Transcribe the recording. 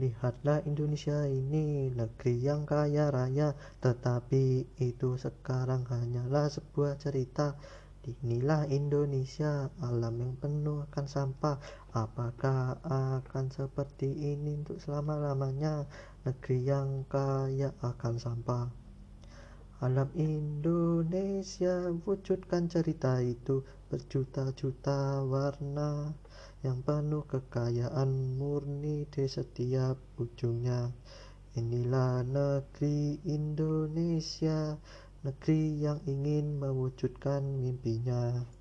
Lihatlah Indonesia ini, negeri yang kaya raya, tetapi itu sekarang hanyalah sebuah cerita. Inilah Indonesia, alam yang penuh akan sampah. Apakah akan seperti ini untuk selama-lamanya? Negeri yang kaya akan sampah. Alam Indonesia, wujudkan cerita itu, berjuta-juta warna yang penuh kekayaan murni di setiap ujungnya. Inilah negeri Indonesia, negeri yang ingin mewujudkan mimpinya.